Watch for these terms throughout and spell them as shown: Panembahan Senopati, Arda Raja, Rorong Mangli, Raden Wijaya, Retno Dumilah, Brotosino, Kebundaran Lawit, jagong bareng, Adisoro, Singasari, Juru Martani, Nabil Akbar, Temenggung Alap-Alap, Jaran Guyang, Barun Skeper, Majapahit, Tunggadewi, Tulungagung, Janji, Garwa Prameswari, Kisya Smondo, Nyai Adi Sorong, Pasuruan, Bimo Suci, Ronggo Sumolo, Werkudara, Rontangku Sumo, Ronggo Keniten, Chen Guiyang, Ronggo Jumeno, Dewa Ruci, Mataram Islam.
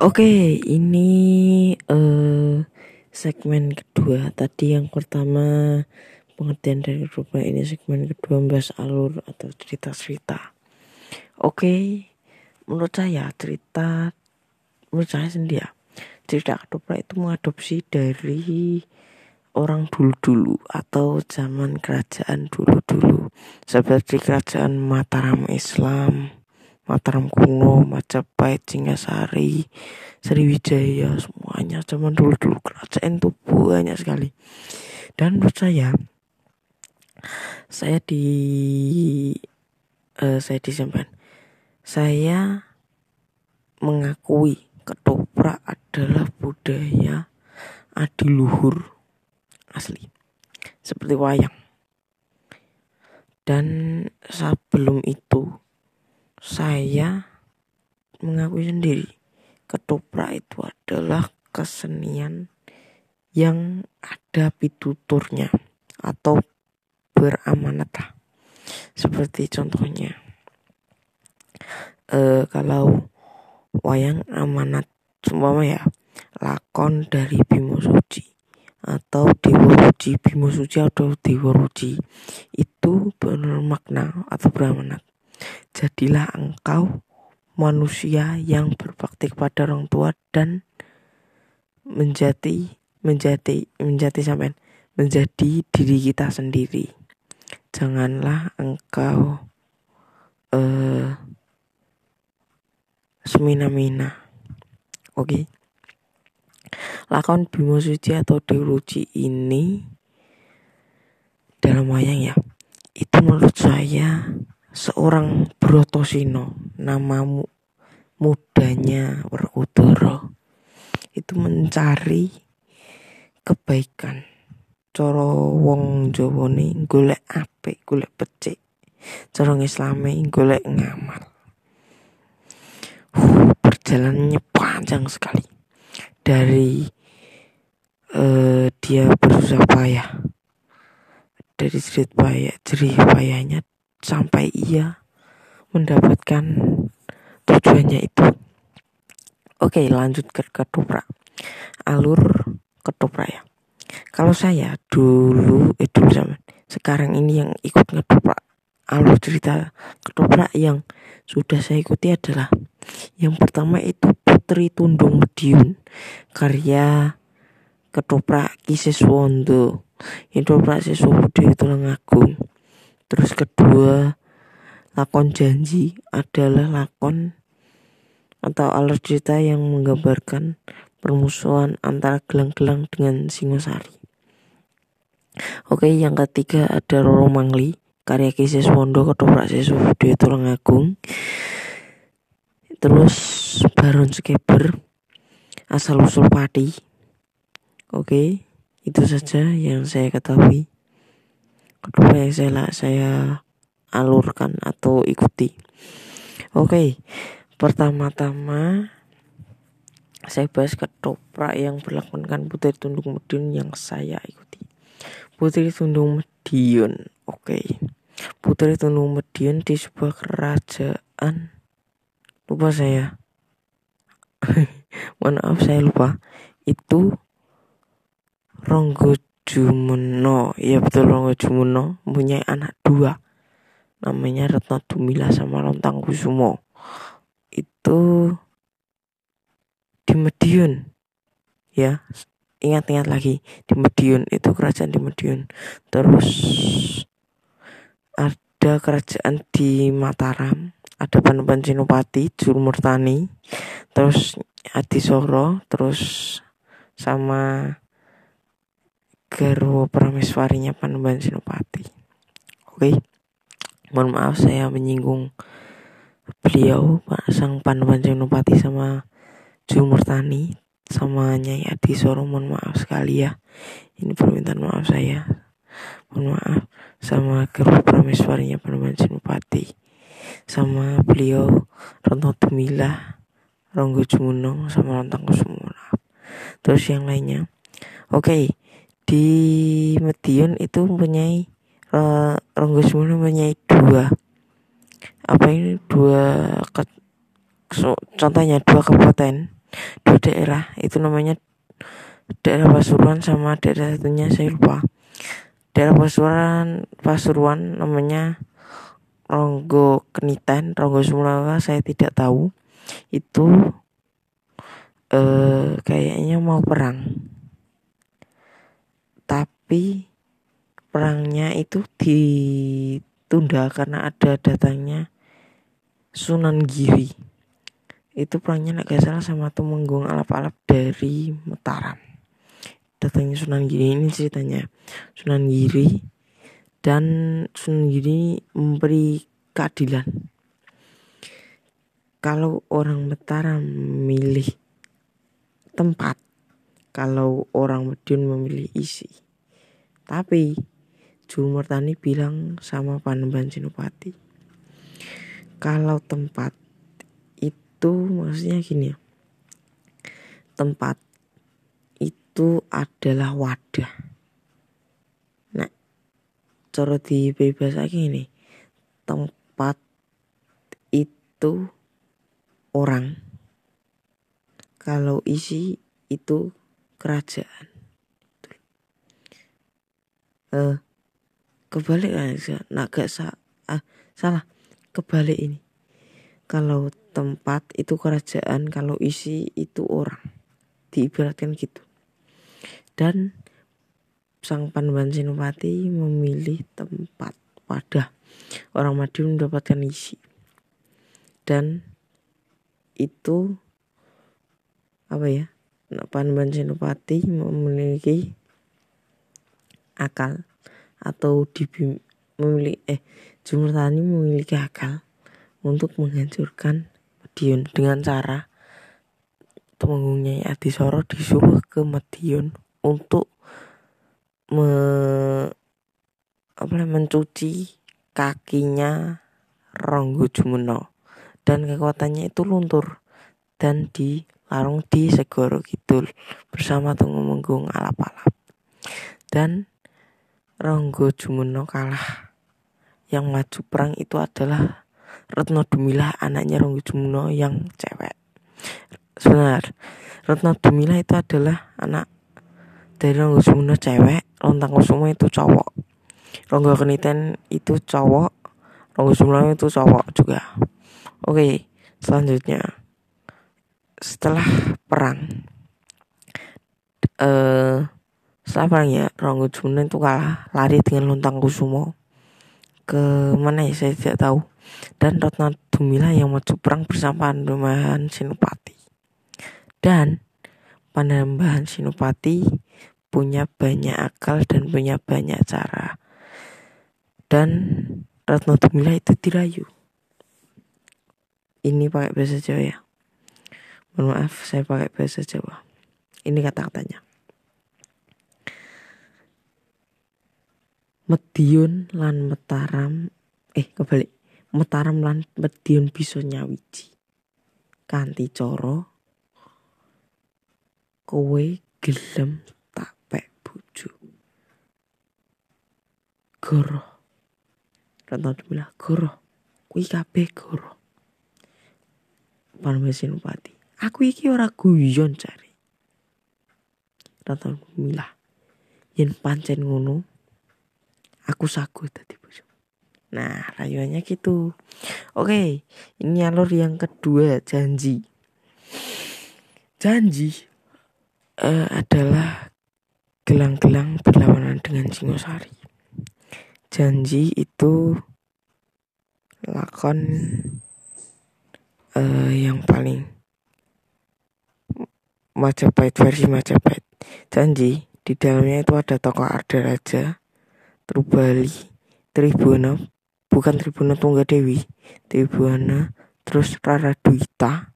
Oke, ini segmen kedua. Tadi yang pertama pengertian dari rupa, ini segmen kedua membahas alur atau cerita-cerita. Oke, menurut saya sendiri ya, cerita Ketoprak itu mengadopsi dari orang dulu-dulu atau zaman kerajaan dulu-dulu, seperti kerajaan Mataram Islam, Mataram kuno, Majapahit, Singasari, Sriwijaya, semuanya zaman dulu-dulu kerajaan itu banyak sekali. Dan menurut saya mengakui Ketoprak adalah budaya adiluhur asli, seperti wayang. Dan sebelum itu saya mengakui sendiri Ketoprak itu adalah kesenian yang ada pituturnya atau beramanatah. Seperti contohnya kalau wayang amanat semua ya, lakon dari Bimo Suci atau Dewa Ruci, Bimo Suci atau Dewa Ruci itu bermakna atau beramanat. Jadilah engkau manusia yang berbakti kepada orang tua dan menjadi diri kita sendiri. Janganlah engkau semena-mena. Oke. Lakon Bimo Suci atau Dewa Ruci ini dalam wayang ya, itu menurut saya seorang Brotosino, nama mudanya Werkudara, itu mencari kebaikan. Cara wong Jawane golek apik, golek becik. Cara Islame golek ngamal. Perjalanannya panjang sekali. Dari dia berusaha payah, dari jerih payahnya sampai ia mendapatkan tujuannya itu. Oke, lanjut ke Ketoprak. Alur Ketoprak ya. Kalau saya sekarang ini yang ikut Ketoprak, alur cerita Ketoprak yang sudah saya ikuti adalah yang pertama itu Putri Tundung Madiun karya Ketoprak Kisya Smondo, Ketoprak Siswondo Tulungagung. Terus kedua, lakon Janji adalah lakon atau alur cerita yang menggambarkan permusuhan antara Gelang-Gelang dengan Singasari. Oke, yang ketiga ada Rorong Mangli karya Kisya Smondo, Ketoprak Siswondo Tulungagung. Terus Barun Skeper, asal usul padi. Oke, itu saja yang saya ketahui. Kedua yang saya alurkan atau ikuti. Oke, pertama-tama saya bahas Ketoprak yang berlakonkan Putri Tundung Madiun yang saya ikuti. Putri Tundung Madiun. Oke, Putri Tundung Madiun di sebuah kerajaan, saya lupa, itu Ronggo Jumeno, ya betul, Ronggo Jumeno mempunyai anak dua, namanya Retno Dumilah sama Rontangku Sumo. Itu di Madiun ya, ingat-ingat lagi, di Madiun, itu kerajaan di Madiun. Terus ada kerajaan di Mataram, ada Panembahan Senopati, Juru Martani, terus Adisoro, terus sama Garwa Prameswarinya Panembahan Senopati. Oke, mohon maaf saya menyinggung beliau, Pak Sang Panembahan Senopati sama Juru Martani sama Nyai Adi Sorong. Mohon maaf sekali ya, ini permintaan maaf saya. Mohon maaf, sama Garwa Prameswarinya Panembahan Senopati, sama beliau Retno Dumilah, Ronggo Jumeno sama Rontangku Sumo. Terus yang lainnya, oke. Di Madiun itu mempunyai Ronggo Jumeno mempunyai dua kabupaten, dua daerah, itu namanya daerah Pasuruan sama daerah satunya saya lupa. Daerah Pasuruan namanya Ronggo Keniten, Ronggo Sumolo saya tidak tahu. Itu kayaknya mau perang. Tapi perangnya itu ditunda karena ada datangnya Sunan Giri. Itu perangnya gak salah sama Temenggung Alap-Alap dari Mataram. Datangnya Sunan Giri ini ceritanya. Sunan Giri memberi keadilan. Kalau orang Mataram memilih tempat, kalau orang Madiun memilih isi. Tapi Juru Martani bilang sama Panembahan Senopati, kalau tempat itu maksudnya gini ya, tempat itu adalah wadah. Nah, cara dibebas lagi ini, tempat itu orang, kalau isi itu kerajaan. Kebalik kan? Kebalik ini. Kalau tempat itu kerajaan, kalau isi itu orang. Diibaratkan gitu. Dan sang Panembahan Senopati memilih tempat wadah. Orang Madiun mendapatkan isi. Dan itu Panembahan Senopati memiliki akal atau Juru Martani memiliki akal untuk menghancurkan Madiun dengan cara Temenggung Nyai Adi Sorong disuruh ke Madiun untuk mencuci kakinya Ronggo Jumeno, dan kekuatannya itu luntur dan dilarung di Segoro Kidul bersama Temenggung Alap-Alap. Dan Ronggo Jumeno kalah. Yang maju perang itu adalah Retno Dumilah, anaknya Ronggo Jumeno yang cewek. Sebenarnya Retno Dumilah itu adalah anak dari Ronggo Jumeno cewek, Rontangku Sumo itu cowok, Ronggo Keniten itu cowok, Ronggo Sumolo itu cowok juga. Oke, selanjutnya setelah perang, Ronggo Jumeno itu kalah, lari dengan Rontangku Sumo ke mana ya saya tidak tahu. Dan Retno Dumilah yang maju perang bersama Panembahan Senopati. Dan Panembahan Senopati punya banyak akal dan punya banyak cara. Dan Retno Dumilah itu dirayu. Ini pakai bahasa Jawa ya. Mohon maaf, saya pakai bahasa Jawa. Ini kata-katanya. Madiun lan Mataram, Mataram lan Madiun bisa nyawiji kanthi cara kowe gelem tak pek bojo. Goroh. Retno Dumilah goroh. Kuwi kabeh goroh. Panembahan Senopati, aku iki ora guyon jare. Retno Dumilah, yen pancen ngono aku sagu tadi bos. Nah, rayuannya gitu. Oke, ini alur yang kedua, janji. Janji adalah gelang-gelang berlawanan dengan Singasari. Janji itu lakon yang paling Majapahit, versi Majapahit. Janji di dalamnya itu ada tokoh Arda Raja, Rubali, Tribuna, bukan Tribuna Tunggadewi, Tribuna, terus Raraduita,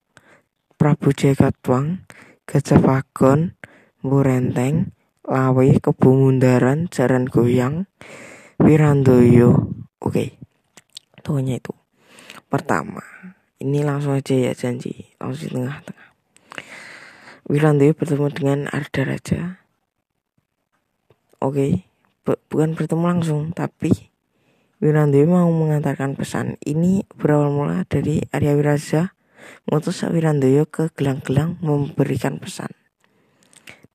Prabu Jayakatwang, Gajah Wagon, Mbu Renteng, Lawe, Kebundaran, Jaran Guyang, Wirandoyo. Oke, tokohnya itu. Pertama, ini langsung aja ya janji, langsung di tengah-tengah. Wirandoyo bertemu dengan Arda Raja. Oke. Bukan bertemu langsung, tapi Wirandoyo mau mengantarkan pesan. Ini berawal mula dari Arya Wiraja mengutus Wirandoyo ke gelang-gelang memberikan pesan.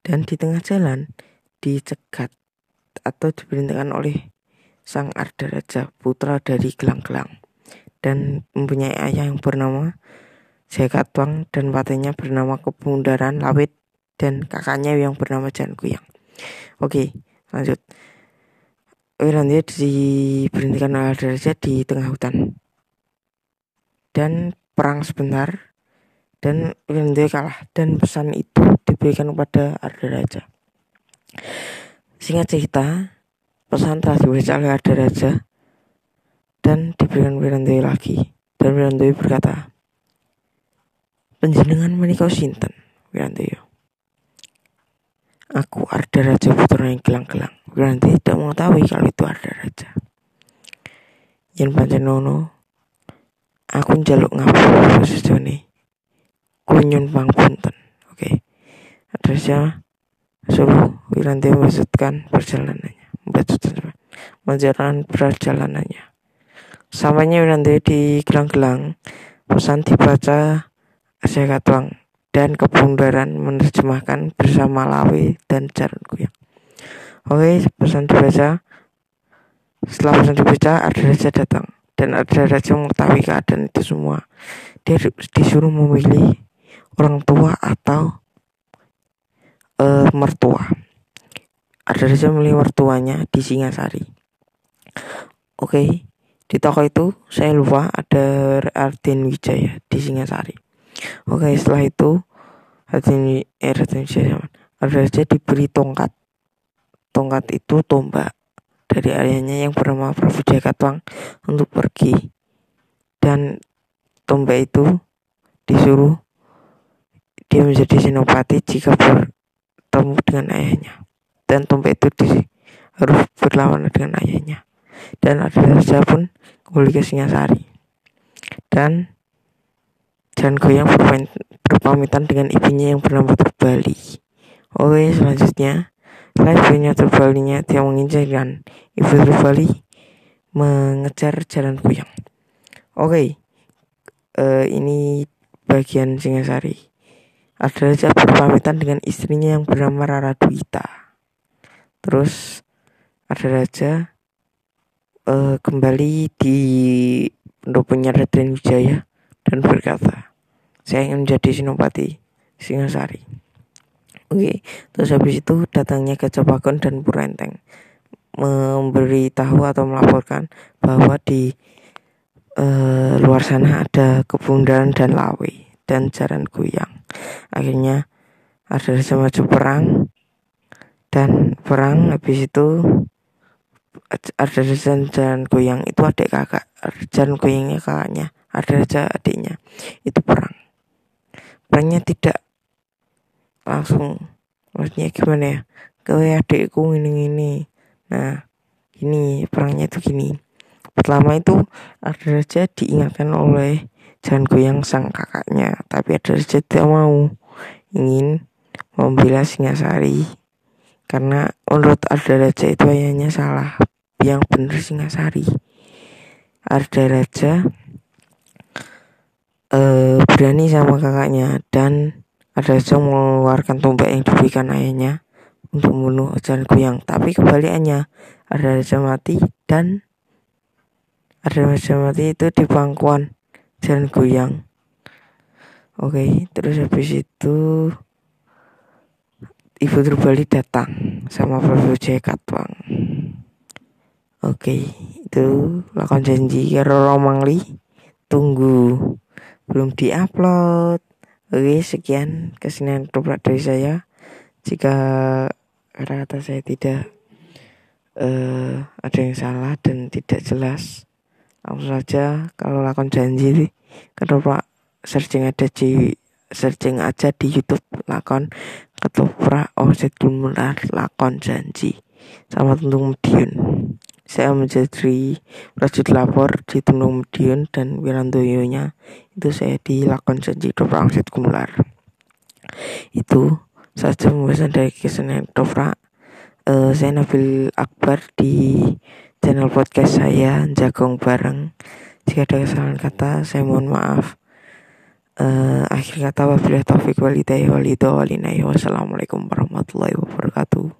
Dan di tengah jalan dicegat atau diberhentikan oleh sang Arda Raja, putra dari gelang-gelang, dan mempunyai ayah yang bernama Jekatwang dan patenya bernama Kebundaran Lawit, dan kakaknya yang bernama Chen Guiyang. Oke, lanjut. Wirandoyo diberhentikan oleh Arda Raja di tengah hutan dan perang sebentar, dan Wirandoyo kalah, dan pesan itu diberikan kepada Arda Raja. Singkat cerita, pesan telah dibaca oleh Arda Raja dan diberikan Wirandoyo lagi, dan Wirandoyo berkata, "Panjenengan menika sinten?" Wirandoyo, "Aku Arda Raja, putra yang gelang-gelang." Wirandoyo tidak mengetahui kalau itu Arda Raja. "Yen panjenengan aku njaluk ngapura sedene, kunyun pangpunten." Oke. Adresnya Solo. Wirandoyo maksudkan perjalanannya. Sampainya Wirandoyo di gelang-gelang, pesan dibaca Asyik Katwang, dan Kebundaran menerjemahkan bersama Lawi dan Jaran Guyang. Oke, pesan dibaca. Setelah pesan dibaca, Arda Raja datang, dan Arda Raja mengetahui keadaan itu semua. Dia disuruh memilih orang tua atau mertua. Arda Raja memilih mertuanya di Singasari. Oke, di toko itu saya lupa ada Raden Wijaya di Singasari. Oke, setelah itu Raden Wijaya, Arda Raja diberi tongkat. Tongkat itu tombak dari ayahnya yang bernama Prabu Jekatwang untuk pergi, dan tombak itu disuruh dia menjadi senopati jika bertemu dengan ayahnya, dan tombak itu harus berlawanan dengan ayahnya. Dan Arda Raja pun kembali ke Singasari, dan Chen Guiyang berpamitan dengan ibunya yang bernama Rubali. Oke, selanjutnya setelah ibunya Rubalinya dia mengizinkan ibu Rubali mengejar Jaran Guyang. Oke, ini bagian Singasari. Arda Raja berpamitan dengan istrinya yang bernama Rara Duita. Terus Arda Raja kembali di pendoponya Raden Wijaya dan berkata, "Saya ingin menjadi senopati Singasari." Oke, terus habis itu datangnya ke Copagon dan Purenteng memberitahu atau melaporkan bahwa di luar sana ada Kebundaran dan Lawi dan Jaran Guyang. Akhirnya Arda Raja maju perang. Habis itu Arda Raja dan Jaran Guyang itu adik kakak. Jaran Guyangnya kakaknya, Arda Raja adiknya. Itu perangnya tidak langsung, maksudnya gimana ya, "Kowe adikku ini." Nah, ini perangnya itu gini. Pertama itu Arda Raja diingatkan oleh Chen Guiyang sang kakaknya, tapi Arda Raja tidak mau, ingin membela Singasari, karena menurut Arda Raja itu ayahnya salah, yang benar Singasari. Arda Raja berani sama kakaknya, dan Arda Raja mengeluarkan tombak yang diberikan ayahnya untuk membunuh Chen Guiyang. Tapi kebalikannya, Arda Raja mati, dan Arda Raja mati itu di pangkuan Chen Guiyang. Oke, terus habis itu Ibu Rubali datang sama Prabu Jekatwang. Oke, itu lakon Janji Rorong Mangli. Tunggu, belum diupload. Oke, sekian kesenian ketoprak dari saya. Jika kata-kata saya tidak ada yang salah dan tidak jelas, langsung saja kalau lakon Janji ketoprak, searching aja di YouTube lakon ketoprak lakon Janji sama Tundung Madiun. Saya menjadi prajurit lapor di Tundung Madiun, dan Wirandoyo-nya itu saya di lakon Janji ketoprak Oset Gumelar. Itu saja pembahasan dari kesenian ketoprak. Saya Nabil Akbar di channel podcast saya Jagong Bareng. Jika ada kesalahan kata, saya mohon maaf. Akhir kata wabillahi taufiq walhidayah walhidayah walinayah. Wassalamualaikum warahmatullahi wabarakatuh.